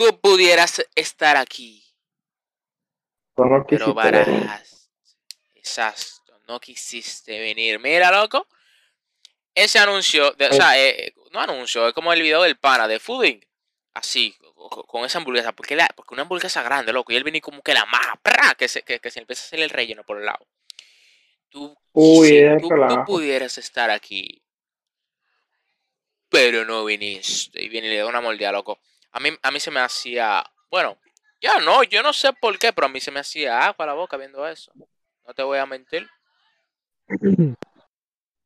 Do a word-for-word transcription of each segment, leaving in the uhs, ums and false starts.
tú pudieras estar aquí. No pero barajas. Exacto, no quisiste venir. Mira, loco. Ese anuncio, de, o sea, eh, no anuncio, es como el video del pana de Fooding. Así, con esa hamburguesa. Porque, la, porque una hamburguesa grande, loco. Y él viene como que la maja, ¡prá! Que se, que, que se empieza a hacer el relleno por el lado. Tú, Uy, si, tú, tú pudieras estar aquí. Pero no viniste. Y viene y le da una mordida, loco. A mí, a mí se me hacía... Bueno, ya no, yo no sé por qué, pero a mí se me hacía agua la boca viendo eso. No te voy a mentir.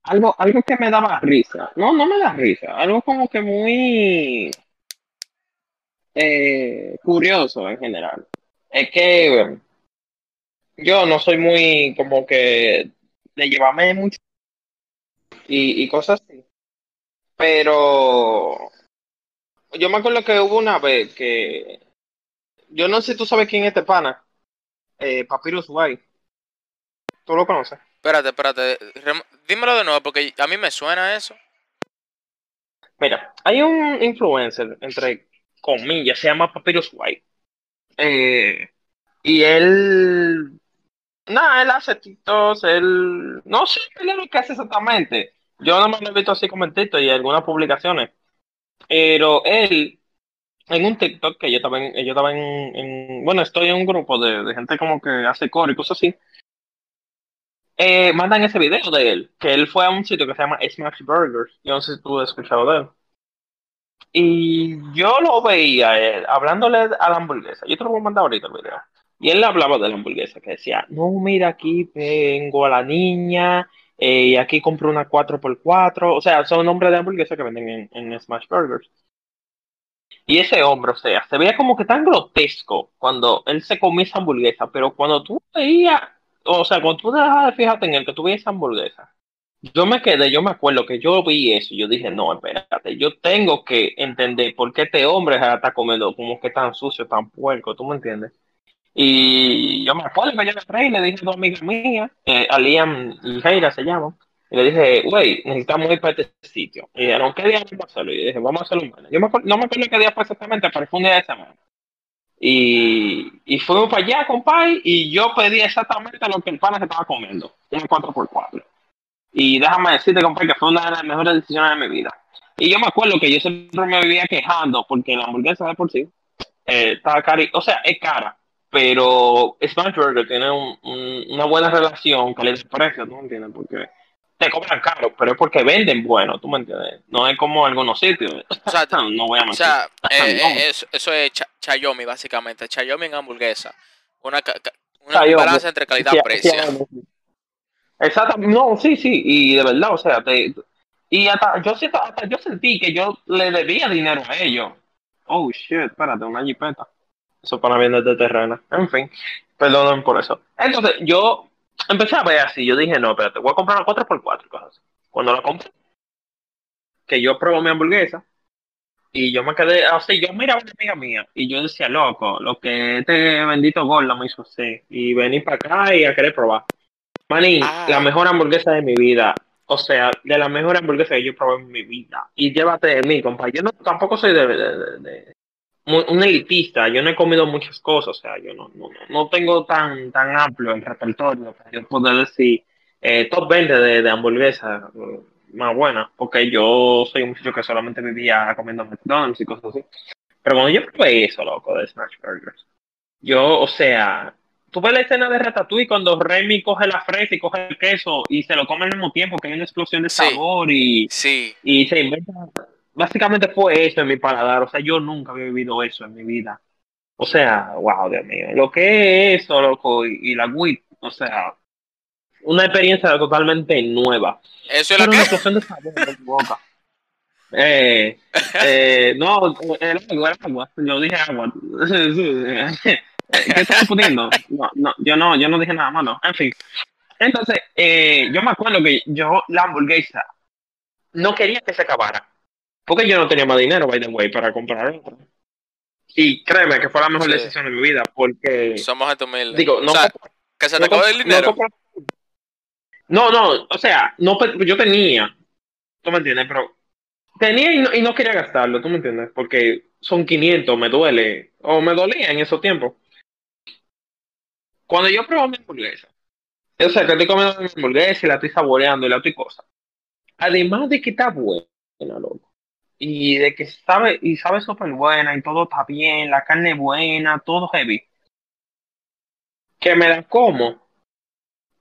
Algo, algo que me daba risa. No, no me da risa. Algo como que muy... Eh, curioso en general. Es que... Bueno, yo no soy muy como que... De llevarme mucho... Y, y cosas así. Pero yo me acuerdo que hubo una vez que yo no sé si tú sabes quién es este pana, eh, Papiros White. ¿Tú lo conoces? Espérate, espérate, Rem dímelo de nuevo porque a mí me suena eso. Mira, hay un influencer, entre comillas, se llama Papiros White. Eh, y él, nada, él hace TikToks, él, no sé qué es lo que hace exactamente. Yo no me he visto así comentitos y algunas publicaciones. Pero él, en un TikTok que yo estaba en, yo estaba en, en bueno, estoy en un grupo de, de gente como que hace coro y cosas así. Eh, mandan ese video de él, que él fue a un sitio que se llama Smash Burgers. Yo no sé si tú has escuchado de él. Y yo lo veía a él, hablándole a la hamburguesa. Yo te lo voy a mandar ahorita el video. Y él le hablaba de la hamburguesa, que decía, no, mira, aquí tengo a la niña... Eh, y aquí compro una cuatro por cuatro. O sea, son nombres de hamburguesas que venden en, en Smash Burgers. Y ese hombre, o sea, se veía como que tan grotesco cuando él se comía esa hamburguesa. Pero cuando tú veías, o sea, cuando tú dejabas de fijarte en él, que tú veías esa hamburguesa, yo me quedé, yo me acuerdo que yo vi eso y yo dije, no, espérate, yo tengo que entender por qué este hombre está comiendo como que tan sucio, tan puerco, ¿tú me entiendes? Y yo me acuerdo que yo le traí y le dije a dos amigas mías, eh, a Liam y Jaira se llaman, y le dije, güey, necesitamos ir para este sitio. Y dijeron, ¿qué día vamos a hacerlo? Y dije, vamos a hacerlo mañana. Yo me acuerdo, no me acuerdo qué día fue exactamente, pero fue un día de semana. Y, y fuimos para allá, compadre, y yo pedí exactamente lo que el pana se estaba comiendo, un cuatro por cuatro. Y déjame decirte, compadre, que fue una de las mejores decisiones de mi vida. Y yo me acuerdo que yo siempre me vivía quejando, porque la hamburguesa de por sí eh, estaba cara, y, o sea, es cara. Pero Smash Burger tiene un, un, una buena relación con el precio, ¿tú me entiendes? Porque te cobran caro, pero es porque venden bueno, ¿tú me entiendes? No es como algunos sitios. O sea, no voy a mentir. O sea, eh, no. eso, eso es Xiaomi, básicamente. Xiaomi en hamburguesa. Una, una balanza entre calidad y precio. Exacto. No, sí, sí. Y de verdad, o sea, te, y hasta yo, hasta yo sentí que yo le debía dinero a ellos. Oh, shit, espérate, una jipeta. Eso para vendas de terreno. En fin, perdonen por eso. Entonces, yo empecé a ver así. Yo dije, no, espérate, voy a comprar una cuatro por cuatro. Cosas así. Cuando la compré, que yo probé mi hamburguesa, y yo me quedé así. Yo miraba a una amiga mía, y yo decía, loco, lo que este bendito gordo me hizo hacer. Y vení para acá y a querer probar. Maní, ah. la mejor hamburguesa de mi vida. O sea, de la mejor hamburguesa que yo probé en mi vida. Y llévate de mí, compa. Yo no, tampoco soy de... de, de, de un elitista, yo no he comido muchas cosas, o sea, yo no, no, no tengo tan tan amplio el repertorio para yo poder decir eh, top veinte de, de hamburguesas más buenas, porque yo soy un muchacho que solamente vivía comiendo McDonald's y cosas así. Pero cuando yo probé eso, loco, de Smash Burgers, yo, o sea, tú ves la escena de Ratatouille cuando Remy coge la fresa y coge el queso y se lo come al mismo tiempo, que hay una explosión de sabor sí, y, sí. y se inventa... Básicamente fue eso en mi paladar, o sea, yo nunca había vivido eso en mi vida. O sea, wow, Dios mío, lo que es eso, loco, y, y la W I P, o sea, una experiencia totalmente nueva. Eso es lo que... Una explosión de sabor en tu boca. Eh, eh, no, el agua, el agua, yo dije agua. ¿Qué estás poniendo? No, no, yo no, yo no dije nada malo, en fin. Entonces, eh, yo me acuerdo que yo la hamburguesa no quería que se acabara. Porque yo no tenía más dinero, by the way, para comprar otra. Y créeme que fue la mejor sí. decisión de mi vida, porque... Somos a tu mil. Digo, no... O sea, compro, que se te no acabó el dinero. No, no, o sea, no, yo tenía, tú me entiendes, pero... Tenía y no, y no quería gastarlo, tú me entiendes, porque son quinientos, me duele, o me dolía en esos tiempos. Cuando yo probé mi hamburguesa, o sea, que estoy comiendo mi hamburguesa y la estoy saboreando y la estoy cosa, además de que está buena, loco, y de que sabe, y sabe súper buena, y todo está bien, la carne es buena, todo heavy, que me la como.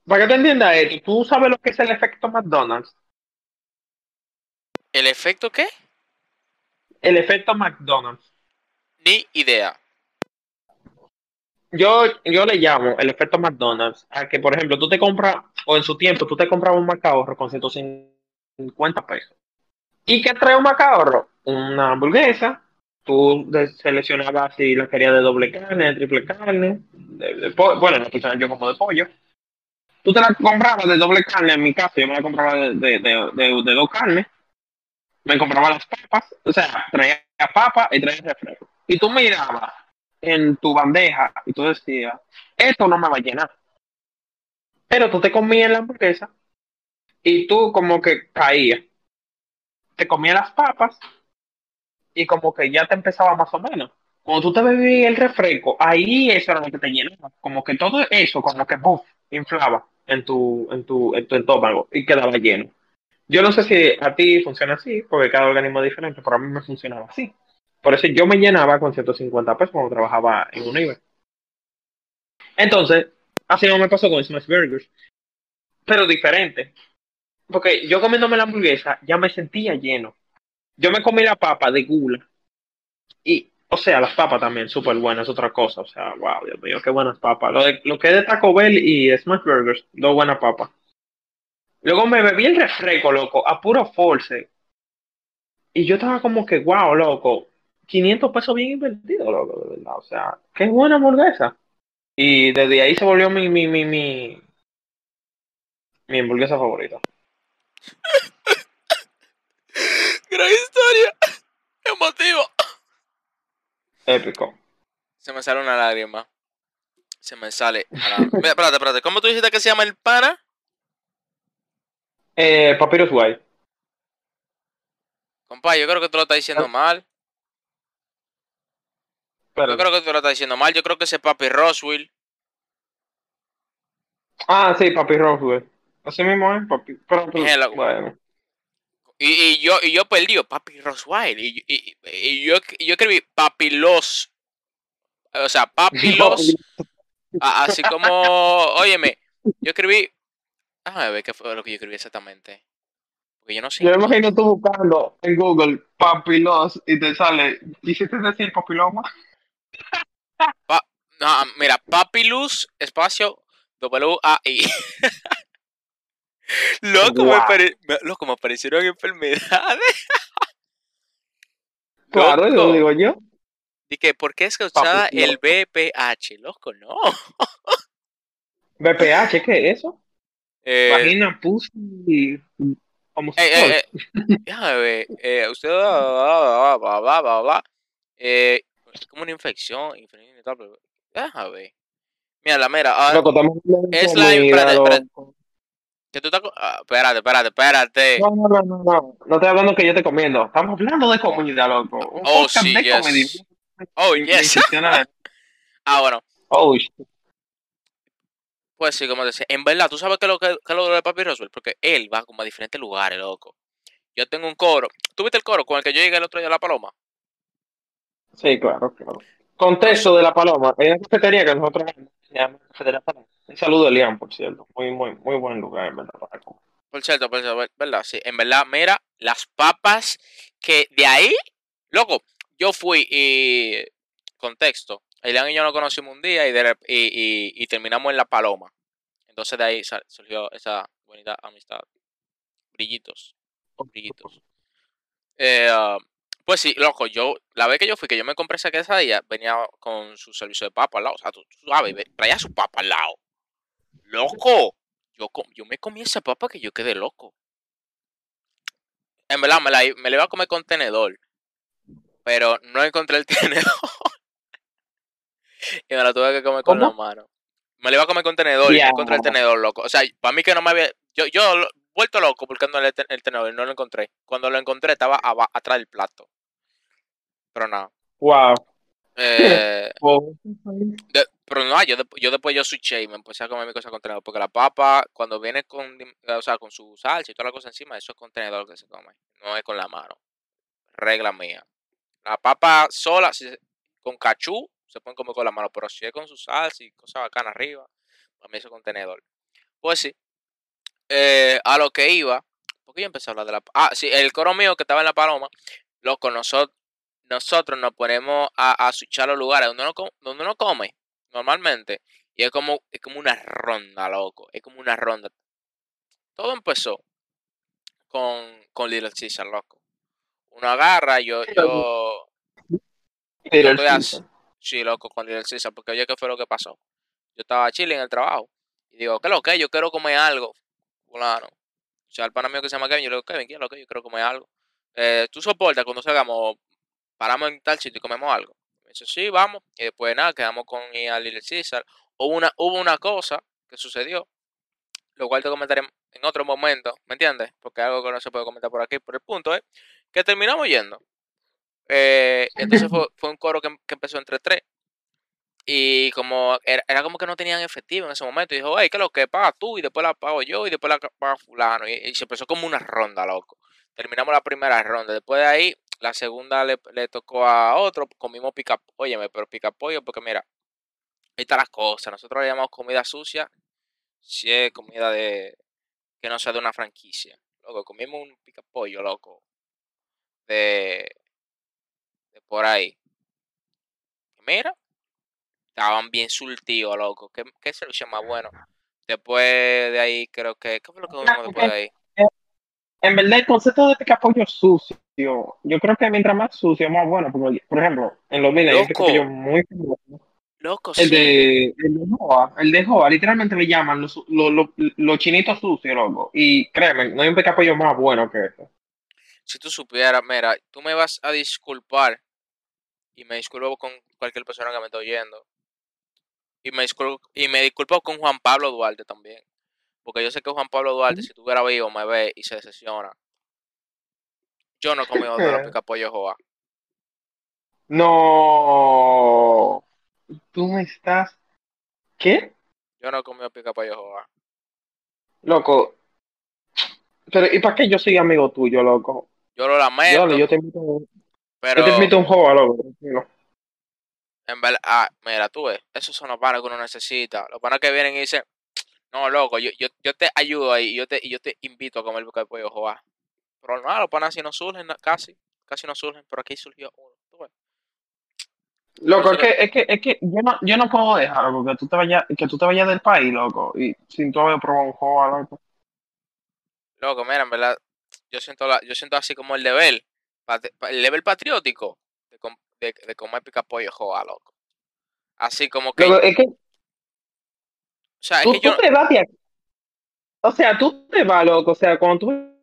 Para que te entiendas esto, ¿tú sabes lo que es el efecto McDonald's? ¿El efecto qué? El efecto McDonald's. Ni idea. Yo, yo le llamo el efecto McDonald's a que, por ejemplo, tú te compras, o en su tiempo, tú te comprabas un macaorro con ciento cincuenta pesos. ¿Y qué trae un macaorro? Una hamburguesa. Tú seleccionabas si la querías de doble carne, de triple carne, de, de pollo. Bueno, en la persona yo como de pollo. Tú te la comprabas de doble carne, en mi caso, yo me la compraba de, de, de, de, de dos carnes. Me compraba las papas, o sea, traía papas y traía refresco. Y tú mirabas en tu bandeja y tú decías, esto no me va a llenar. Pero tú te comías la hamburguesa y tú como que caías. Te comías las papas y como que ya te empezaba más o menos. Cuando tú te bebías el refresco, ahí eso era lo que te llenaba. Como que todo eso, como que ¡buf!, inflaba en tu, en tu, en tu estómago y quedaba lleno. Yo no sé si a ti funciona así, porque cada organismo es diferente, pero a mí me funcionaba así. Por eso yo me llenaba con ciento cincuenta pesos cuando trabajaba en un Uber. Entonces, así no me pasó con Smash Burgers, pero diferente. Porque yo comiéndome la hamburguesa ya me sentía lleno. Yo me comí la papa de gula. Y, o sea, las papas también, súper buenas, otra cosa. O sea, wow, Dios mío, qué buenas papas. Lo, de, lo que es de Taco Bell y Smash Burgers, dos buenas papas. Luego me bebí el refresco, loco, a puro force. Y yo estaba como que, wow, loco, quinientos pesos bien invertidos, loco, de verdad. O sea, qué buena hamburguesa. Y desde ahí se volvió mi, mi, mi, mi, mi hamburguesa favorita. Gran historia. Emotivo. Épico. Se me sale una lágrima. Se me sale. La... Mira, espérate, espérate. ¿Cómo tú dijiste que se llama el pana? Eh, Papiros White. Compa, yo creo que tú lo estás diciendo ah. mal. Espérate. Yo creo que tú lo estás diciendo mal. Yo creo que ese es Papi Roswell. Ah, sí, Papi Roswell. Así mismo es, Papi. Pero, pero, Hello. Bueno. Y, y yo y yo perdí Papi Roswell. Y, y, y yo, yo escribí Papilos. O sea, Papilos. Así como. Óyeme, yo escribí. Déjame ver qué fue lo que yo escribí exactamente. Porque yo no sé. Yo me imagino tú buscando en Google Papilos y te sale. ¿Quisiste decir papiloma? Pa no, mira, Papilus, espacio, W A I. Loco, wow. me Loco, me aparecieron enfermedades. Claro, eso lo digo yo. ¿Y que por qué es causada el B P H? Loco, no. ¿B P H? ¿Qué es eso? Eh, Vagina, pus y homosexual. Eh, eh, déjame ver. Eh, usted va, va, va, va, va. Eh, es como una infección. infección y tal, pero, déjame ver. Mira, la mera. Ah, Loco, es la infección. ¿Qué tú estás ah, Espérate, espérate, espérate. No, no, no, no, no. No estoy hablando que yo te comiendo. Estamos hablando de comunidad, loco. Un oh, sí, de yes. Comida. Oh, yes. Ah, bueno. Oh, shit. Pues sí, como decía, en verdad, tú sabes que lo que, que lo de Papi Roswell, porque él va como a diferentes lugares, loco. Yo tengo un coro. ¿Tú viste el coro con el que yo llegué el otro día a La Paloma? Sí, claro, claro. Contexto de La Paloma. Hay una cafetería que nosotros llamamos Cafetería Paloma. Un saludo a Liam, por cierto. Muy, muy, muy buen lugar, en verdad, para comer. Por cierto, por cierto, verdad, sí. En verdad, mira, las papas que de ahí, loco, yo fui y. Contexto. Elian y yo nos conocimos un día y, de, y, y, y terminamos en La Paloma. Entonces de ahí sal, surgió esa bonita amistad. Brillitos. Brillitos. Eh, uh, pues sí, loco, yo, la vez que yo fui, que yo me compré esa quesadilla, venía con su servicio de papa al lado. O sea, tú, tú sabes, traía su papa al lado. ¡Loco! Yo, yo me comí esa papa que yo quedé loco. En verdad, me la, me la iba a comer con tenedor. Pero no encontré el tenedor. Y me la tuve que comer con ¿Cómo? la mano. Me la iba a comer con tenedor yeah. y no encontré el tenedor, loco. O sea, para mí que no me había... Yo, yo lo... vuelto loco buscando el, ten... el tenedor y no lo encontré. Cuando lo encontré estaba ab... atrás del plato. Pero nada. Wow. Eh, oh. de, pero no, yo, de, yo después yo switché y me empecé a comer mi cosa contenedor, porque la papa cuando viene con, o sea, con su salsa y toda la cosa encima, eso es contenedor que se come, no es con la mano. Regla mía. La papa sola, si, con cachú, se pueden comer con la mano, pero si es con su salsa y cosas bacanas arriba, para mí eso es contenedor. Pues sí, eh, a lo que iba, porque yo empecé a hablar de la papa. Ah, sí, el coro mío que estaba en La Paloma, loco, nosotros nosotros nos ponemos a, a switchar los lugares donde uno, donde uno come normalmente. Y es como, es como una ronda, loco. Es como una ronda. Todo empezó con, con Little Caesar, loco. Uno agarra, yo... yo, yo así, sí, loco, con Little Caesar. Porque oye, ¿qué fue lo que pasó? Yo estaba chile en el trabajo. Y digo, ¿qué es lo que? Yo quiero comer algo. Fulano. O sea, el pana mío que se llama Kevin, yo le digo, Kevin, ¿qué es lo que? Yo quiero comer algo. Eh, ¿Tú soportas cuando salgamos... paramos en tal sitio y comemos algo? Me dice, sí, vamos. Y después nada, quedamos con Little Caesar. Hubo una, hubo una cosa que sucedió, lo cual te comentaré en otro momento, ¿me entiendes? Porque es algo que no se puede comentar por aquí. Pero el punto es que terminamos yendo. Eh, entonces fue, fue un coro que, que empezó entre tres. Y como era, era como que no tenían efectivo en ese momento. Y dijo, hey, ¿qué es lo que pagas tú? Y después la pago yo y después la paga fulano. Y, y se empezó como una ronda, loco. Terminamos la primera ronda. Después de ahí, la segunda le, le tocó a otro. Comimos pica... Óyeme, pero pica pollo, porque mira, ahí están las cosas. Nosotros le llamamos comida sucia si es comida de... que no sea de una franquicia. Loco, comimos un pica pollo, loco. De... de por ahí. Mira. Estaban bien surtidos, loco. ¿Qué, qué se lo llama? Bueno. Después de ahí, creo que... ¿qué fue lo que comimos después de ahí? En verdad, el concepto de picapollo sucio, yo creo que mientras más sucio, más bueno. Porque, por ejemplo, en los miles, yo creo que yo muy famoso. Loco, el sí. De, el de Joa, el de Joa, literalmente le llaman los, los, los, los chinitos sucios, loco. Y créeme, no hay un picapollo más bueno que eso. Si tú supieras, mira, tú me vas a disculpar. Y me disculpo con cualquier persona que me esté oyendo. Y me disculpo, y me disculpo con Juan Pablo Duarte también. Porque yo sé que Juan Pablo Duarte, si tuviera vivo, me ve y se decepciona. Yo no he comido de los picapollos Joa. No. Tú me estás... ¿qué? Yo no he comido picapollos Joa. Loco. Pero, ¿y para qué yo soy amigo tuyo, loco? Yo lo lamento. Yo, yo te invito a... pero... yo te invito a un Joa, loco. Tranquilo. En verdad... ah, mira, tú ves. Esos son los panes que uno necesita. Los panes que vienen y dicen... no, loco, yo, yo, yo te ayudo ahí y yo te, yo te invito a comer picapollo Joa. Pero no, los panas si no surgen, casi, casi no surgen, pero aquí surgió uno. Loco, es que, es que, es que yo no, yo no puedo dejar, loco, que tú te vayas, que tú te vayas del país, loco, y sin tú haber probado un Joa, loco. Loco, mira, en verdad, yo siento la, yo siento así como el deber, el deber patriótico de, de, de comer picapollo Joa, loco. Así como que. Loco, es que... o sea, es tú, que yo... tú te vas de aquí. O sea, tú te vas, loco. O sea, cuando tú...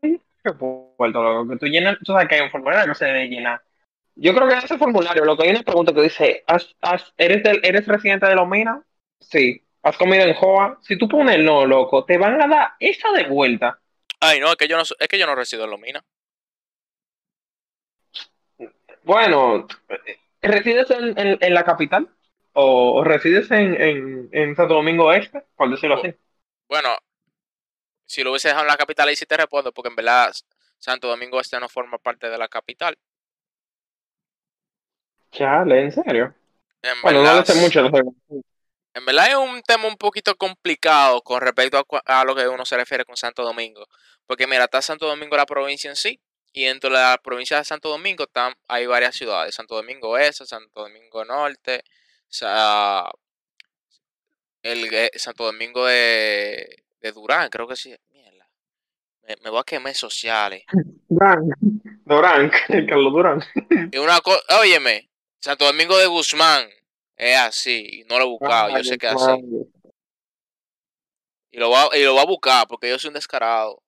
Puerto, loco, que tú llenas... tú sabes que hay un formulario que se debe llenar. Yo creo que en ese formulario, loco, hay una pregunta que dice... ¿Has, has, eres, del, ¿eres residente de Los Minas? Sí. ¿Has comido en Joa? Si tú pones no, loco, te van a dar esa de vuelta. Ay, no, es que yo no, es que yo no resido en Los Minas. Bueno, ¿resides en, en, en la capital? O, o resides en, en, en Santo Domingo Este, por decirlo así. Bueno, si lo hubiese dejado en la capital, ahí sí te respondo, porque en verdad Santo Domingo Este no forma parte de la capital. Chale, ¿en serio? En bueno, verdad, no lo sé mucho. Lo sé. En verdad es un tema un poquito complicado con respecto a, a lo que uno se refiere con Santo Domingo. Porque mira, está Santo Domingo la provincia en sí, y dentro de la provincia de Santo Domingo están, hay varias ciudades. Santo Domingo Este, Santo Domingo Norte... o sea, el, el Santo Domingo de, de Durán, creo que sí. Mierda. Me, me voy a quemar sociales. Durán, Durán, Carlos Durán. Y una cosa, óyeme, Santo Domingo de Guzmán es así, y no lo he buscado, ah, yo sé que es así. Y lo, va, y lo va a buscar, porque yo soy un descarado.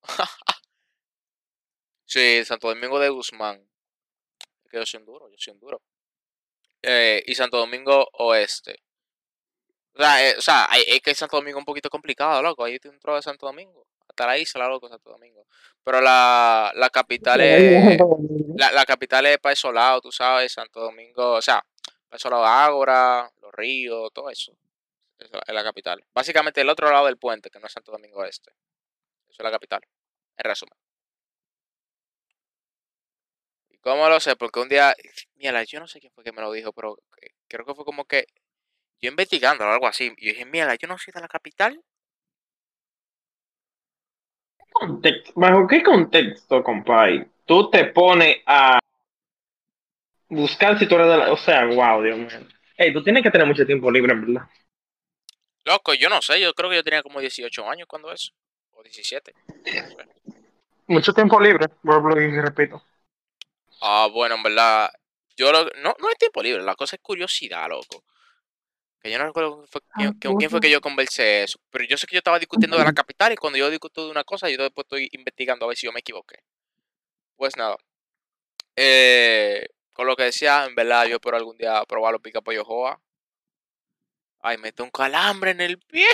Sí, Santo Domingo de Guzmán. Que yo soy un duro, yo soy un duro. Eh, y Santo Domingo Oeste. O sea, eh, o sea hay, es que Santo Domingo es un poquito complicado, loco. Ahí dentro de Santo Domingo estará ahí, será loco Santo Domingo. Pero la, la capital es la, la capital es para esos lados, tú sabes, Santo Domingo, o sea, para esos lados, Ágora, Los Ríos, todo eso. Esa es la capital. Básicamente el otro lado del puente, que no es Santo Domingo Este. Eso es la capital, en resumen. ¿Y cómo lo sé? Porque un día, mira, yo no sé quién fue que me lo dijo, pero creo que fue como que yo investigando o algo así, y yo dije, mira, yo no soy de la capital. ¿Bajo qué contexto, compadre? Tú te pones a buscar si tú eres de la... O sea, wow, Dios mío. Ey, tú tienes que tener mucho tiempo libre, en verdad. Loco, yo no sé, yo creo que yo tenía como dieciocho años cuando eso, o diecisiete. Bueno. Mucho tiempo libre, vuelvo y repito. Ah, bueno, en verdad, yo lo... no, no es tiempo libre, la cosa es curiosidad, loco. Que yo no recuerdo quién fue, quién, quién, quién fue que yo conversé eso. Pero yo sé que yo estaba discutiendo de la capital y cuando yo discuto de una cosa, yo después estoy investigando a ver si yo me equivoqué. Pues nada. Eh, con lo que decía, en verdad, yo espero algún día probar los picapollos Joa. Ay, me meto un calambre en el pie.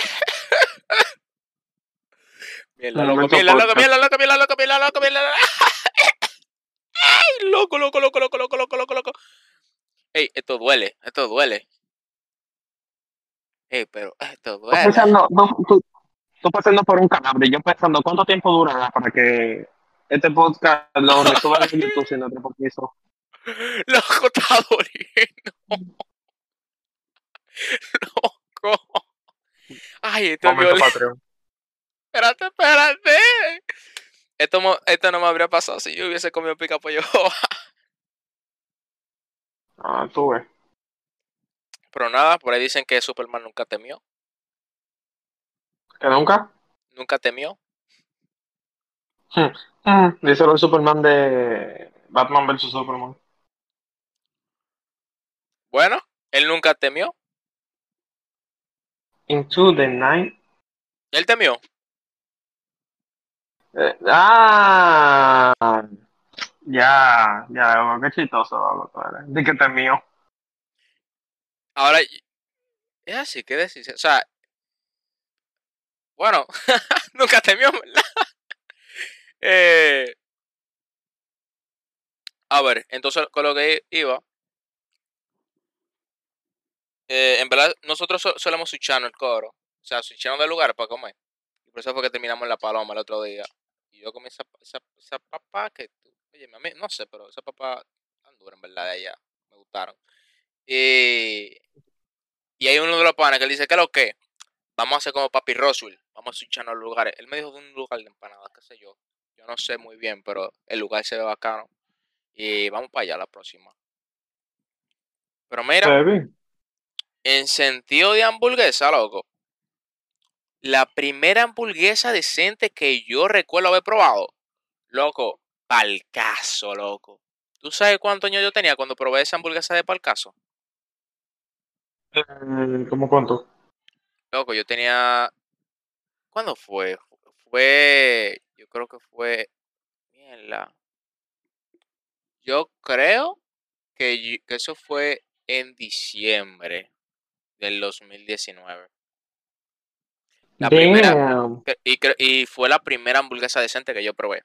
Mierda, loco, mierda, loco, mierda, loco, mierda, loco, mierda, loco, mierda, loco. Ay, loco, loco, loco, loco, loco, loco, loco, loco. Ey, esto duele, esto duele. Ey, pero esto duele. Tú pensando, no, tú, tú pensando por un calambre, yo pensando cuánto tiempo durará para que este podcast lo resuban en YouTube sin otro poquito. Loco, está doliendo. Loco. Ay, esto es violento. Espérate, espérate. Esto, esto no me habría pasado si yo hubiese comido pica pollo. Ah, tú ves. Pero nada, por ahí dicen que Superman nunca temió. ¿Que nunca? Nunca temió. Díselo al Superman de Batman versus Superman. Bueno, él nunca temió. Into the night. ¿Él temió? Eh, ah, ya, ya, qué chistoso. Dice que temió. Ahora, es así, ¿qué decís? O sea, bueno, nunca temió, ¿verdad? Eh, a ver, entonces con lo que iba, eh, en verdad nosotros solemos switcharnos el coro, o sea, switcharnos de lugar para comer. Y por eso fue que terminamos en La Paloma el otro día. Y yo comí esa, esa, esa papa que, oye, a mí, no sé, pero esa papa tan dura, en verdad, de allá, me gustaron. Y, y hay uno de los panes que él dice, ¿qué es lo que? Vamos a hacer como Papi Roswell, vamos a switcharnos los lugares. Él me dijo de un lugar de empanadas, qué sé yo. Yo no sé muy bien, pero el lugar se ve bacano. Y vamos para allá la próxima. Pero mira, en sentido de hamburguesa, loco. La primera hamburguesa decente que yo recuerdo haber probado, loco, Palcaso, loco. ¿Tú sabes cuántos años yo tenía cuando probé esa hamburguesa de Palcaso? ¿Cómo cuánto? Loco, yo tenía... ¿Cuándo fue? Fue... Yo creo que fue... Mierda. Yo creo que, que eso fue en diciembre del dos mil diecinueve. La primera... Y, y fue la primera hamburguesa decente que yo probé.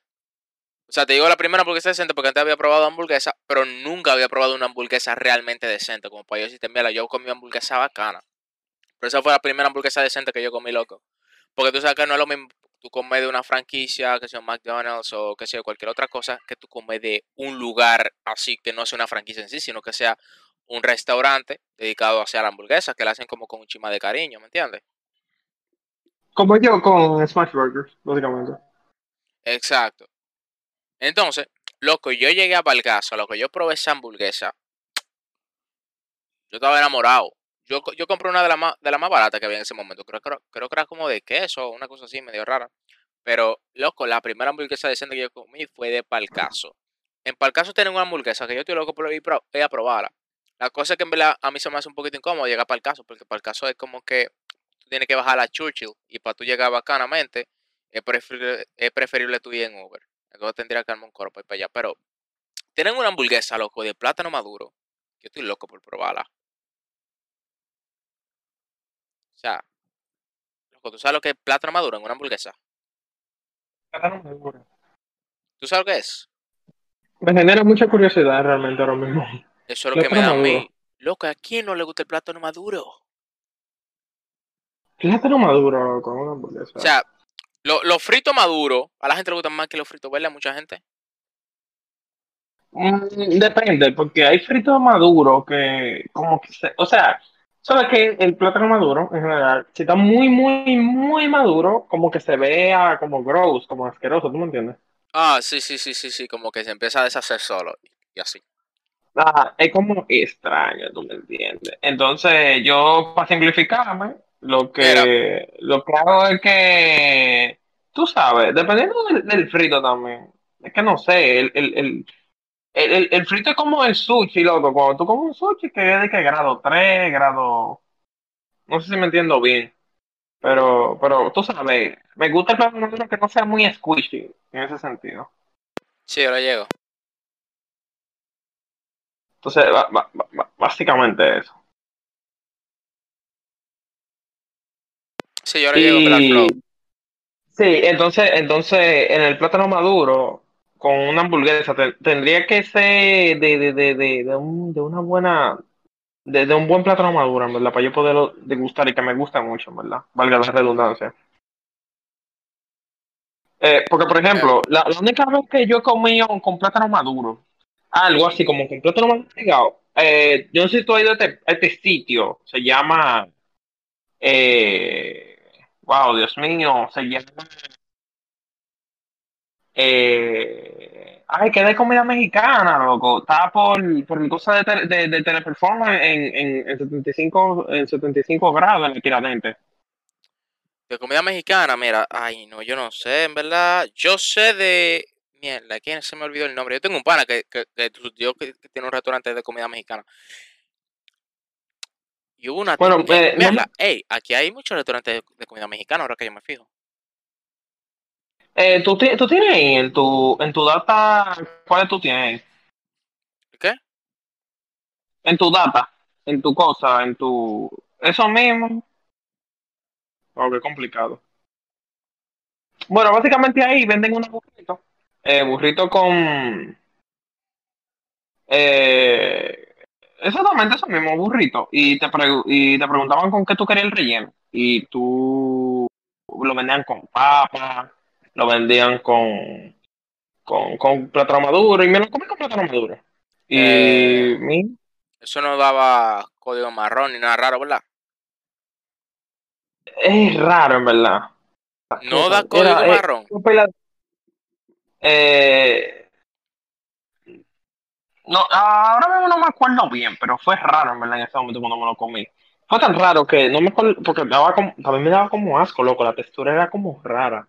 O sea, te digo la primera hamburguesa decente porque antes había probado hamburguesa, pero nunca había probado una hamburguesa realmente decente. Como para yo decirte, mira, yo comí hamburguesa bacana. Pero esa fue la primera hamburguesa decente que yo comí, loco. Porque tú sabes que no es lo mismo tú comes de una franquicia, que sea McDonald's o que sea cualquier otra cosa, que tú comes de un lugar así que no sea una franquicia en sí, sino que sea un restaurante dedicado hacia la hamburguesa, que la hacen como con un chima de cariño, ¿me entiendes? Como yo con Smash Burgers, básicamente. Exacto. Entonces, loco, yo llegué a Palcaso, loco, yo probé esa hamburguesa. Yo estaba enamorado. Yo, yo compré una de las más, de la más baratas que había en ese momento. Creo, creo, creo que era como de queso o una cosa así, medio rara. Pero, loco, la primera hamburguesa decente que yo comí fue de Palcaso. En Palcaso tienen una hamburguesa que yo estoy loco por ir a probarla. La cosa es que en verdad a mí se me hace un poquito incómodo llegar a Palcaso, porque Palcaso es como que tú tienes que bajar a Churchill y para tú llegar bacanamente es preferible, es preferible tú ir en Uber. Entonces tendría que darme un coro para ir para allá. Pero tienen una hamburguesa, loco, de plátano maduro. Yo estoy loco por probarla. O sea, loco, ¿tú sabes lo que es plátano maduro en una hamburguesa? plátano maduro. ¿Tú sabes lo que es? Me genera mucha curiosidad realmente ahora mismo. Eso es lo, lo que me da a mí. Loco, ¿a quién no le gusta el plátano maduro? Plátano maduro, loco, una hamburguesa. O sea, los lo fritos maduros, a la gente le gustan más que los fritos verdes, a mucha gente. Mm, depende, porque hay fritos maduros que, como que se, o sea, sabes que el plátano maduro, en general, si está muy, muy, muy maduro, como que se vea como gross, como asqueroso, ¿tú me entiendes? Ah, sí, sí, sí, sí, sí, como que se empieza a deshacer solo, y así. Ah, es como extraño, ¿tú me entiendes? Entonces, yo, para simplificarme, lo que, Era. lo que hago es que, tú sabes, dependiendo del, del frito también, es que no sé, el... el, el El, el, el frito es como el sushi, loco. Cuando tú comes un sushi, que es de que grado tres, grado... No sé si me entiendo bien. Pero, pero tú sabes, me gusta el plátano maduro que no sea muy squishy, en ese sentido. Sí, ahora llego. Entonces, va, va, va, básicamente eso. Sí, ahora y... llego, pero no. Sí, entonces, entonces, en el plátano maduro... Con una hamburguesa, tendría que ser de, de, de, de, de, un, de una buena, de, de un buen plátano maduro, ¿verdad? Para yo poderlo degustar y que me gusta mucho, ¿verdad? Valga la redundancia. Eh, porque, por ejemplo, la, la única vez que yo he comido con plátano maduro, algo así como con plátano masticado, eh, yo no sé si tú has ido a este, a este sitio, se llama, eh, wow, Dios mío, se llama... Eh, ay, que de comida mexicana, loco. Estaba por, por mi cosa de, te, de, de Teleperformance en, en, en, setenta y cinco grados en el Tiradentes. De comida mexicana, mira, ay, no, yo no sé, en verdad. Yo sé de. Mierda, ¿quién se me olvidó el nombre? Yo tengo un pana que, que, que, que, que tiene un restaurante de comida mexicana. Y hubo una. Bueno, eh, eh, mierda, no... ey, aquí hay muchos restaurantes de, de comida mexicana, ahora que yo me fijo. Eh, ¿tú, ¿Tú tienes ahí en tu, en tu data cuáles tú tienes? ¿Qué? En tu data, en tu cosa, en tu... Eso mismo. Oh, qué complicado. Bueno, básicamente ahí venden unos burritos. Eh, burrito con... Eh, exactamente eso mismo, burrito. Y te, pre y te preguntaban con qué tú querías el relleno. Y tú lo vendían con papas. Lo vendían con, con, con plátano maduro y me lo comí con plátano maduro. Y eh, ¿mí? Eso no daba código marrón ni nada raro, ¿verdad? Es raro, en verdad. No da código Era, marrón. Eh, no, ahora mismo no me acuerdo bien, pero fue raro, en verdad, en ese momento cuando me lo comí. Fue tan raro que no me acuerdo, porque me daba como, también me daba como asco, loco. La textura era como rara.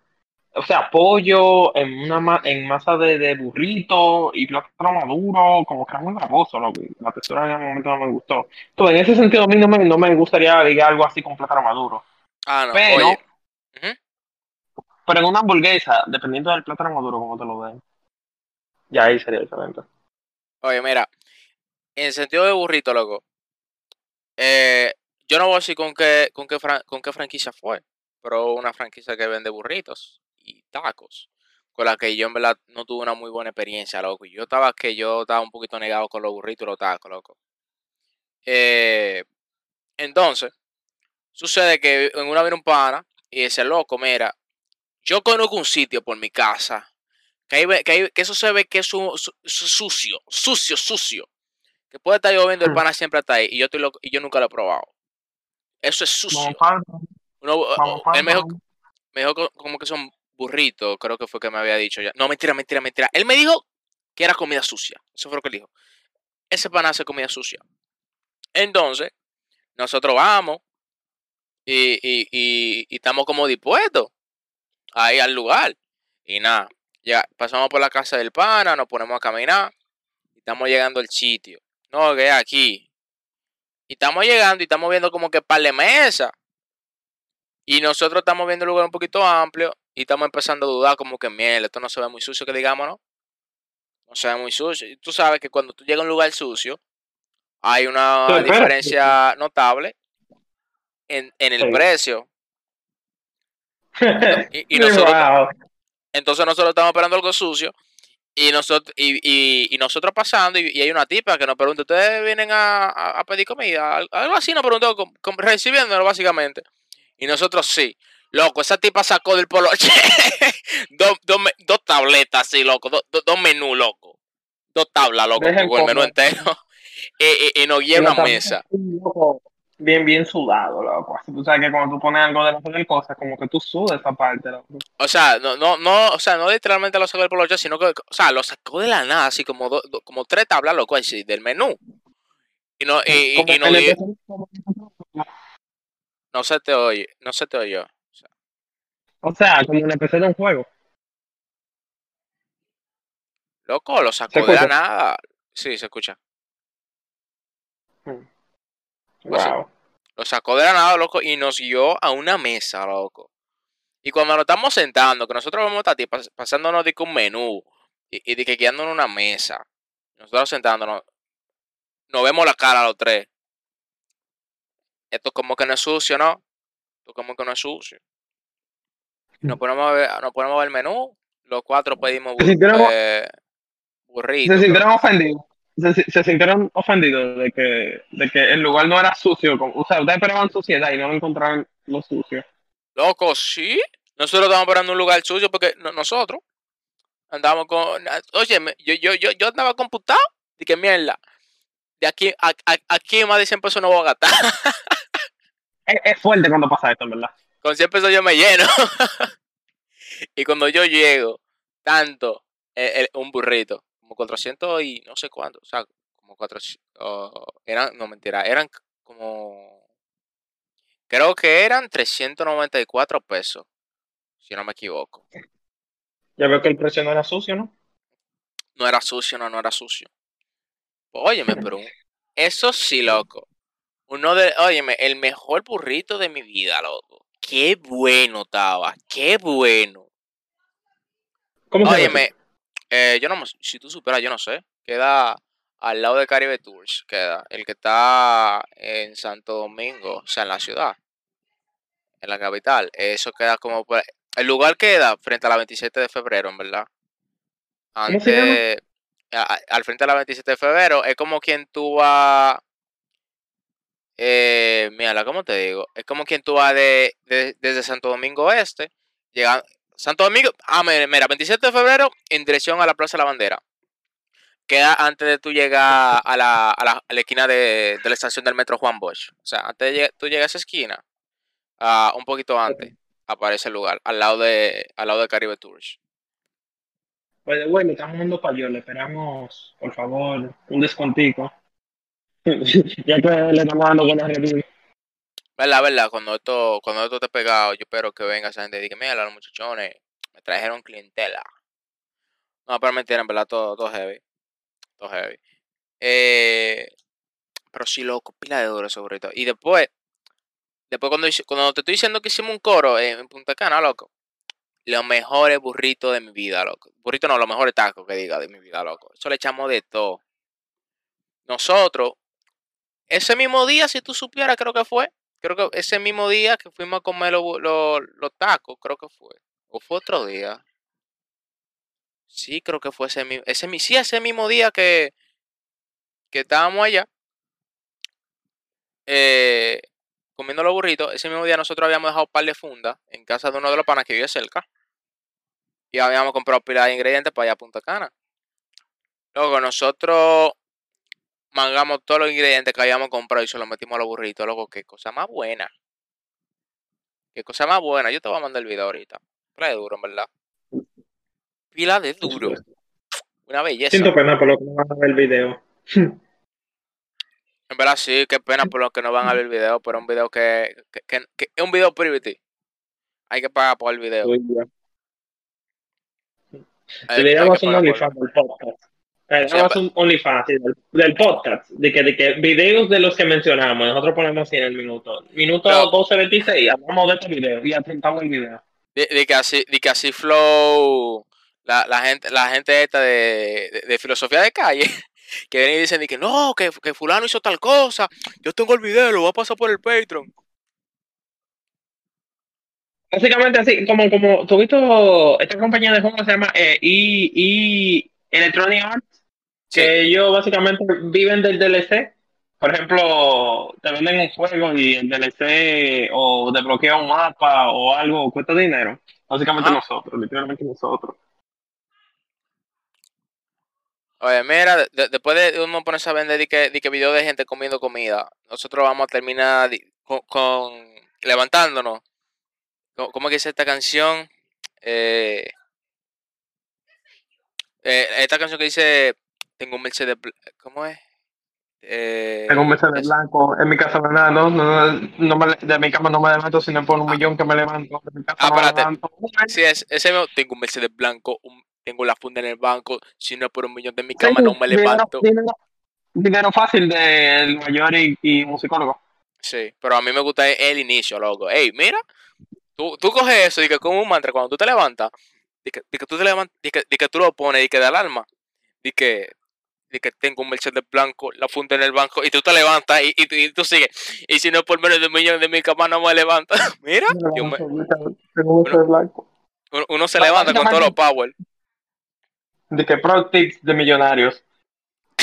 O sea, pollo en una ma en masa de, de burrito y plátano maduro, como que era muy baboso, loco. La textura en el momento no me gustó. Entonces, en ese sentido, a mí no me, no me gustaría ligar algo así con plátano maduro. Ah, no. Pero, oye. Uh-huh. Pero en una hamburguesa, dependiendo del plátano maduro, como te lo den. Ya ahí sería diferente. Oye, mira, en el sentido de burrito, loco, eh, yo no voy a decir con qué, con qué, fran con qué franquicia fue, pero una franquicia que vende burritos y tacos, con la que yo en verdad no tuve una muy buena experiencia, loco. Yo estaba que yo estaba un poquito negado con los burritos y los tacos, loco. Eh, entonces, sucede que en una vino un pana y dice, loco, mira, yo conozco un sitio por mi casa, que, hay, que, hay, que eso se ve que es su, su, su, sucio, sucio, sucio, que puede estar lloviendo, el pana siempre está ahí, y yo, estoy loco, y yo nunca lo he probado. Eso es sucio. Uno, el mejor, mejor como que son... burrito, creo que fue que me había dicho ya. No, mentira, mentira, mentira. Él me dijo que era comida sucia. Eso fue lo que él dijo. Ese pan hace comida sucia. Entonces, nosotros vamos y, y, y, y estamos como dispuestos a ir al lugar. Y nada, ya pasamos por la casa del pana, nos ponemos a caminar. Y estamos llegando al sitio. No, que es aquí. Y estamos llegando y estamos viendo como que par de mesa. Y nosotros estamos viendo el lugar un poquito amplio. Y estamos empezando a dudar como que, miel, esto no se ve muy sucio, que digamos, ¿no? No se ve muy sucio. Y tú sabes que cuando tú llegas a un lugar sucio, hay una sí, diferencia pero... notable en, en el sí. precio. Y, y nosotros, wow. Entonces nosotros estamos esperando algo sucio y nosotros, y, y, y nosotros pasando y, y hay una tipa que nos pregunta, ¿ustedes vienen a, a, a pedir comida? Algo así nos preguntó, con, con, recibiéndolo básicamente. Y nosotros sí. Loco, esa tipa sacó del poloche dos do, do tabletas así, loco, dos do, do menús, loco. Dos tablas, loco, el comer. Menú entero. Y, y, y nos guía una mesa. Loco, bien, bien sudado, loco. Así tú sabes que cuando tú pones algo de la cosa, como que tú sudas esa parte, loco. O sea, no, no, no, o sea, no literalmente lo sacó del poloche, sino que, o sea, lo sacó de la nada, así como do, do, como tres tablas, loco, así, del menú. Y no, y, y, y nos guía. No se te oye, no se te oyó. O sea, como una P C de un juego. Loco, lo sacó de la nada. Sí, se escucha. Hmm. Wow. Así, lo sacó de la nada, loco, y nos guió a una mesa, loco. Y cuando nos estamos sentando, que nosotros vamos a estar pas pasándonos de un menú y, y de que quedándonos en una mesa, nosotros sentándonos, nos vemos la cara los tres. Esto como que no es sucio, ¿no? Esto como que no es sucio. Nos ponemos a ver, nos ponemos a ver el menú, los cuatro pedimos burritos. Se sintieron, eh, burrito, se sintieron ofendidos. Se, se sintieron ofendidos de que, de que el lugar no era sucio. Como, o sea, ustedes esperaban suciedad y no encontraron lo sucio. Loco, sí. Nosotros estábamos esperando un lugar sucio porque nosotros andábamos con. Oye, yo, yo, yo, yo andaba computado. Y que mierda. De aquí a, a, aquí más de cien pesos no voy a gastar. es, es fuerte cuando pasa esto, en verdad. Con cien pesos yo me lleno. Y cuando yo llego, tanto, eh, eh, un burrito, como cuatrocientos y no sé cuánto, o sea, como cuatrocientos, oh, eran, no mentira, eran como, creo que eran trescientos noventa y cuatro pesos, si no me equivoco. Ya veo que el precio no era sucio, ¿no? No era sucio, no, no era sucio. Óyeme, pero eso sí, loco. Uno de, óyeme, el mejor burrito de mi vida, loco. Qué bueno estaba, qué bueno. ¿Cómo se llama? Eh, yo no, si tú superas, yo no sé. Queda al lado de Caribe Tours, queda el que está en Santo Domingo, o sea, en la ciudad, en la capital. Eso queda como por, el lugar queda frente a la veintisiete de febrero, en verdad. Antes, a, al frente a la veintisiete de febrero, es como quien tú vas. Eh, mírala, ¿cómo te digo? Es como quien tú vas de, de, desde Santo Domingo Este, llegando, Santo Domingo, ah, mira, veintisiete de febrero, en dirección a la Plaza de la Bandera. Queda antes de tú llegar a la, a la, a la esquina de, de la estación del metro Juan Bosch. O sea, antes de tú llegas a esa esquina, uh, un poquito antes, aparece el lugar, al lado de, al lado de Caribe Tours. Bueno, bueno, estamos mandando para yo, le esperamos, por favor, un descontico. Ya que le estamos dando con la review. Verdad, verdad, cuando esto, cuando esto te pegado, yo espero que venga esa gente y diga, mira, los muchachones me trajeron clientela. No, pero mentira, en verdad, todo, todo heavy. Todo heavy. Eh, pero sí, loco, pila de duro sobre todo. Y después, después cuando, cuando te estoy diciendo que hicimos un coro en Punta Cana, loco. Los mejores burritos de mi vida, loco. Burritos no, los mejores tacos que diga de mi vida, loco. Eso le echamos de todo. Nosotros. Ese mismo día, si tú supieras, creo que fue. Creo que ese mismo día que fuimos a comer los lo, lo tacos, creo que fue. O fue otro día. Sí, creo que fue ese mismo. Ese, sí, ese mismo día que, que estábamos allá. Eh, comiendo los burritos. Ese mismo día nosotros habíamos dejado un par de fundas en casa de uno de los panas que vive cerca. Y habíamos comprado pilas de ingredientes para allá a Punta Cana. Luego nosotros mangamos todos los ingredientes que habíamos comprado y se los metimos a los burritos, loco. Qué cosa más buena. Qué cosa más buena. Yo te voy a mandar el video ahorita. Pila de duro, en verdad. Pila de duro. Una belleza. Siento pena por lo que no van a ver el video. En verdad, sí, qué pena por lo que no van a ver el video. Pero un video que, que, que, que es un video private. Hay que pagar por el video. El video va a ser un OnlyFans podcast. Eh, sí, un OnlyFans del, del podcast, de que, de que videos de los que mencionamos, nosotros ponemos así en el minuto, minuto doce veintiséis, hablamos de este video y atentamos el video. De, de, que, así, de que así flow, la, la, gente, la gente esta de, de, de filosofía de calle, que vienen y dicen de que no, que, que fulano hizo tal cosa, yo tengo el video, lo voy a pasar por el Patreon. Básicamente así, como, como tú visto, esta compañía de juegos se llama eh, y, y Electronic Arts, sí. Que ellos básicamente viven del D L C. Por ejemplo, te venden un juego y el D L C o desbloquea un mapa o algo, cuesta dinero. Básicamente ah. nosotros, literalmente nosotros. Oye, mira, de, de, después de uno ponerse a vender di que, di que video de gente comiendo comida, nosotros vamos a terminar di, con, con levantándonos. ¿Cómo es que dice esta canción? Eh, eh, esta canción que dice, tengo un Mercedes, ¿cómo es? Eh, tengo un Mercedes es, blanco, en mi casa no nada, ¿no? No, no, no me, de mi cama no me levanto, sino por un ah, millón que me levanto. De mi casa ah, no espérate. Levanto. Sí, es, ese mismo, tengo un Mercedes blanco, un, tengo la funda en el banco, sino por un millón de mi cama sí, no me levanto. Dinero, dinero, dinero fácil del mayor y, y musicólogo. Sí, pero a mí me gusta el inicio, loco. Ey, mira. Tú, tú coges eso y que como un mantra, cuando tú te levantas, y que, y que tú te levantas, y que, y que tú lo pones y que da alarma, y que, y que tengo un Mercedes blanco, la funda en el banco, y tú te levantas y, y, y tú sigues. Y si no por menos de un millón de mi cama no me levanta. Mira, yo me, uno, uno se levanta con todos los power. De que pro tips de millonarios.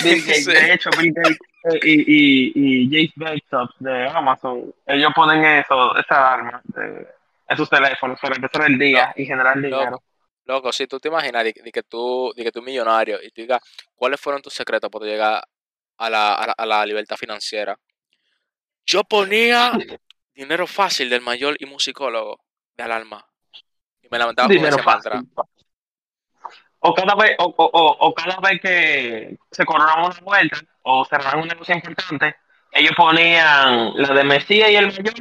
Bill Gates, sí. De hecho, Bill Gates eh, y, y, y James Bezos de Amazon, ellos ponen eso, esa alarma. De, sus teléfonos para empezar el día no, y generar dinero. Loco, loco, si tú te imaginas de, de que tú de que tú millonario y tú digas cuáles fueron tus secretos para llegar a la, a, la, a la libertad financiera. Yo ponía dinero fácil del mayor y musicólogo de alarma y me levantaba con ese mantra. O cada vez o, o, o, o cada vez que se coronaban una vuelta o cerraban un negocio importante, ellos ponían la de Mesías y el mayor.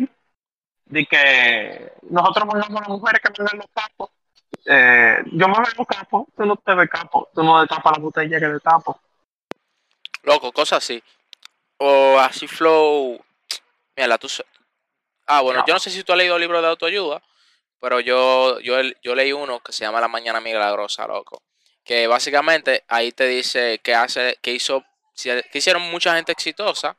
De que nosotros mandamos a las mujeres que mandan los capos. Eh, yo me veo capo, tú no te ves capo, tú no destapas la botella que destapo. Loco, cosas así. O así flow. Mira, tú. Ah, bueno, no. Yo no sé si tú has leído libros de autoayuda, pero yo, yo, yo leí uno que se llama La Mañana Milagrosa, loco. Que básicamente ahí te dice que hace, que hizo, que hicieron mucha gente exitosa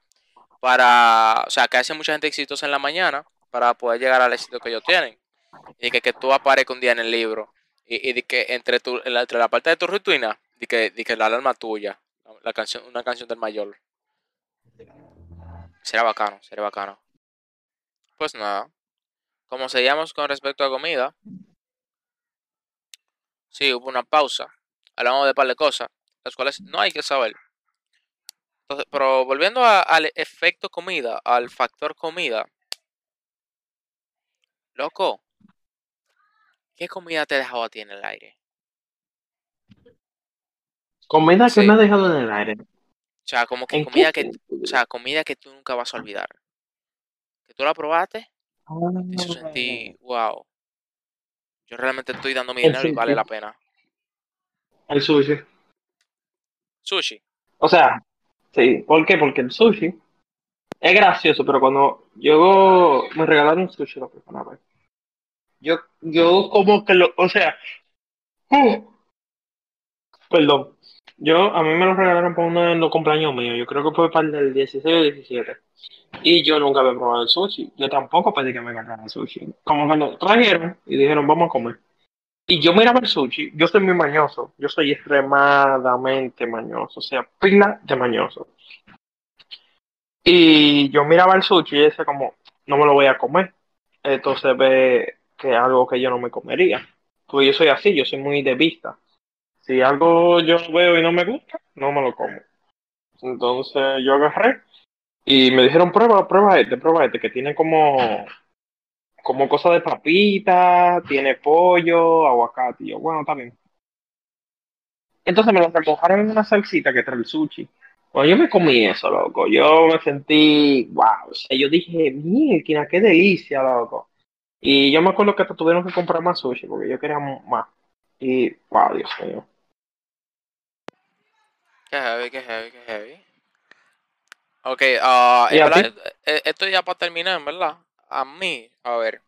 para, o sea, que hace mucha gente exitosa en la mañana. Para poder llegar al éxito que ellos tienen. Y que, que tú aparezca un día en el libro. Y, y de que entre, tu, entre la parte de tu rutina, de que, de que la alarma tuya, la canción, una canción del mayor. Será bacano, será bacano. Pues nada. Como seguíamos con respecto a comida. Sí, hubo una pausa. Hablamos de un par de cosas, las cuales no hay que saber. Entonces, pero volviendo a, al efecto comida, al factor comida. Loco, ¿qué comida te ha dejado a ti en el aire? Comida sí. Que me ha dejado en el aire. O sea, como que comida qué? que, o sea, comida que tú nunca vas a olvidar. Que tú la probaste, oh, te hizo sentir, wow. Yo realmente estoy dando mi dinero sushi. Y vale la pena. El sushi. Sushi. O sea, sí. ¿Por qué? Porque el sushi. Es gracioso, pero cuando yo me regalaron sushi la primera vez, yo, yo como que lo, o sea, uh, perdón, yo, a mí me lo regalaron por uno de los cumpleaños míos, yo creo que fue para el del dieciséis o diecisiete, y yo nunca había probado el sushi, yo tampoco pedí que me regalaran sushi, como que lo trajeron y dijeron vamos a comer, y yo miraba el sushi, yo soy muy mañoso, yo soy extremadamente mañoso, o sea, pila de mañoso. Y yo miraba el sushi y decía como, no me lo voy a comer. Entonces ve que es algo que yo no me comería. Pues yo soy así, yo soy muy de vista. Si algo yo veo y no me gusta, no me lo como. Entonces yo agarré y me dijeron, prueba, prueba este, prueba este, que tiene como, como cosa de papita, tiene pollo, aguacate. Y yo, bueno, está bien. Entonces me lo remojaron en una salsita que trae el sushi. Bueno, yo me comí eso, loco. Yo me sentí, wow. O sea, yo dije, mierda, qué delicia, loco. Y yo me acuerdo que hasta tuvieron que comprar más sushi porque yo quería más. Y, wow, Dios mío. Qué heavy, qué heavy, qué heavy. Ok, uh, en verdad, esto ya para terminar, ¿verdad? A mí, a ver.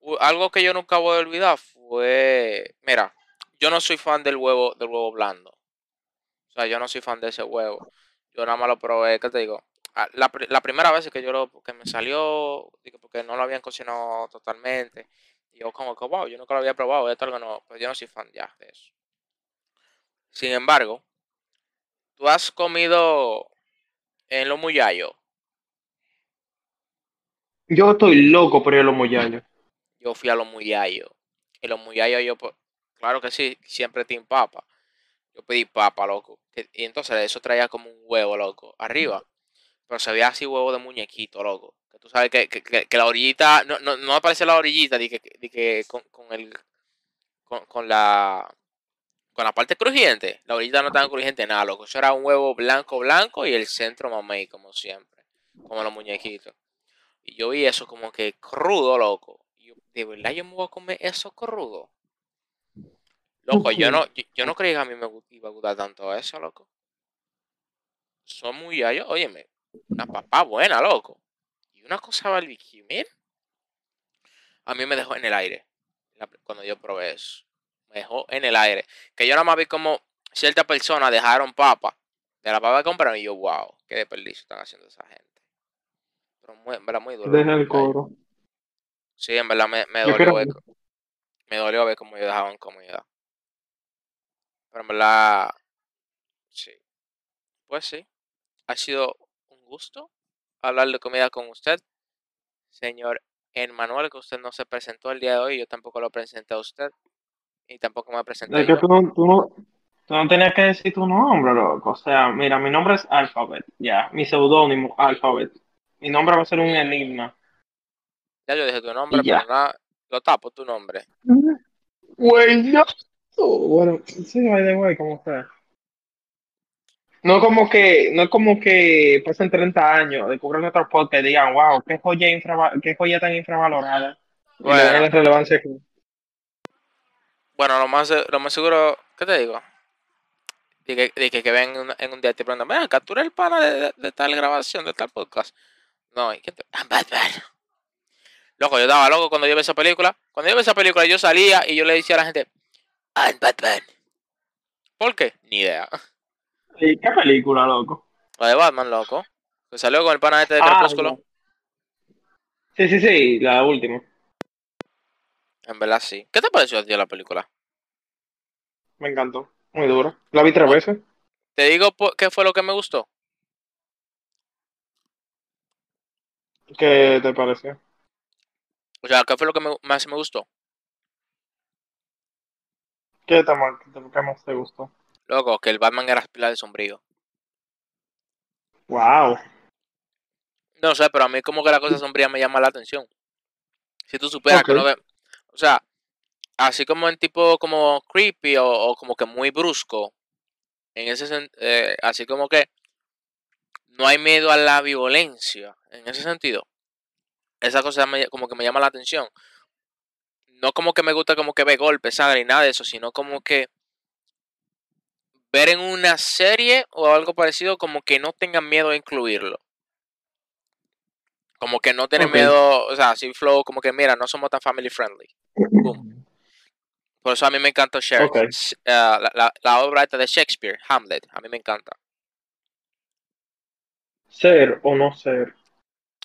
Uh, algo que yo nunca voy a olvidar fue, mira, yo no soy fan del huevo, del huevo blando. O sea, yo no soy fan de ese huevo. Yo nada más lo probé, ¿qué te digo? la, la primera vez que yo lo, que me salió, porque no lo habían cocinado totalmente, y yo como que wow, yo nunca lo había probado, esto algo no, pues yo no soy fan ya de eso. Sin embargo, tú has comido en los muyallos. Yo estoy loco por ir a los muyallos. Yo fui a los muyallos. Y los muyallos yo, claro que sí, siempre te empapa. Yo pedí papa, loco. Y entonces eso traía como un huevo, loco, arriba. Pero se veía así huevo de muñequito, loco. Que tú sabes que, que, que, que la orillita, no, no, no aparece la orillita, de que, de que con, con el, con, con la... Con la parte crujiente, la orillita no estaba crujiente nada, loco. Eso era un huevo blanco, blanco y el centro mamey, como siempre. Como los muñequitos. Y yo vi eso como que crudo, loco. Y yo, de verdad, yo me voy a comer eso crudo. Loco, yo no, yo, yo no creí que a mí me iba a gustar tanto eso, loco. Son muy allá, óyeme, una papá buena, loco. Y una cosa barbecue, mira. A mí me dejó en el aire cuando yo probé eso. Dejó en el aire, que yo nada más vi como ciertas personas dejaron papa de la papa que compraron y yo, wow, qué desperdicio están haciendo esa gente. Pero muy, en verdad, muy duro. Deja el cobro. Sí, en verdad me, me dolió ver, me dolió ver cómo ellos dejaban comida. Pero en verdad, sí. Pues sí, ha sido un gusto hablar de comida con usted, señor Emmanuel, que usted no se presentó el día de hoy, yo tampoco lo presenté a usted. Y tampoco me presenté. Es que tú, tú, no, tú no tenías que decir tu nombre, loco. O sea, mira, mi nombre es Alphabeat. Ya, mi seudónimo, Alphabeat. Mi nombre va a ser un enigma. Ya yo dije tu nombre, pero nada, lo tapo tu nombre. Güey, no. Bueno, sí, by the way, como sea. No como que, no como que pasen treinta años, descubran otro podcast y digan, wow, qué joya, infra, qué joya tan infravalorada. Bueno, y le dan la relevancia aquí. Bueno, lo más, lo más seguro, ¿qué te digo? De que, de que, que ven un, en un día y te preguntan, mira, captura el pana de, de, de tal grabación, de tal podcast. No, ¿y qué te...? I'm Batman. Loco, yo estaba loco cuando yo vi esa película. Cuando yo vi esa película, yo salía y yo le decía a la gente, I'm Batman. ¿Por qué? Ni idea. ¿Y qué película, loco? La de Batman, loco. Que salió con el pana este de Crepúsculo. Ah, no. Sí, sí, sí, la última. En verdad sí. ¿Qué te pareció a ti la película? Me encantó, muy duro. La vi tres veces. Te digo qué fue lo que me gustó. ¿Qué te pareció? O sea, ¿qué fue lo que me, más me gustó? ¿Qué, te, ¿Qué más te gustó? Loco, que el Batman era pila de sombrío. Wow. No sé, pero a mí como que la cosa sombría me llama la atención. Si tú supieras okay. que no ve... O sea, así como en tipo como creepy o, o como que muy brusco, en ese sentido, eh, así como que no hay miedo a la violencia, en ese sentido. Esa cosa me, como que me llama la atención. No como que me gusta como que ve golpes, sangre y nada de eso, sino como que ver en una serie o algo parecido como que no tengan miedo a incluirlo. Como que no tienen okay. miedo, o sea, así flow, como que mira, no somos tan family friendly. Boom. Por eso a mí me encanta Shakespeare. Okay. Uh, la, la, la obra esta de Shakespeare, Hamlet, a mí me encanta. Ser o no ser.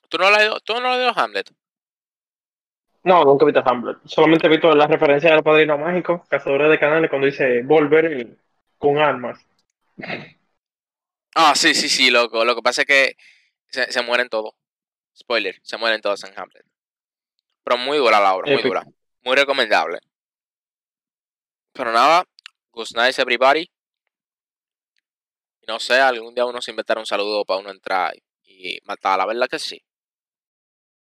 ¿Tú no la tú no veo Hamlet? No, nunca he visto Hamlet. Solamente he visto las referencias al Padrino Mágico, Cazadores de Canales, cuando dice volver y, con armas. Ah, sí, sí, sí, loco. Lo que pasa es que se, se mueren todos. Spoiler, se mueren todos en Hamlet. Pero muy dura la obra, muy dura. Muy recomendable. Pero nada, good night everybody. No sé, algún día uno se inventará un saludo para uno entrar y matarla, ¿verdad que sí?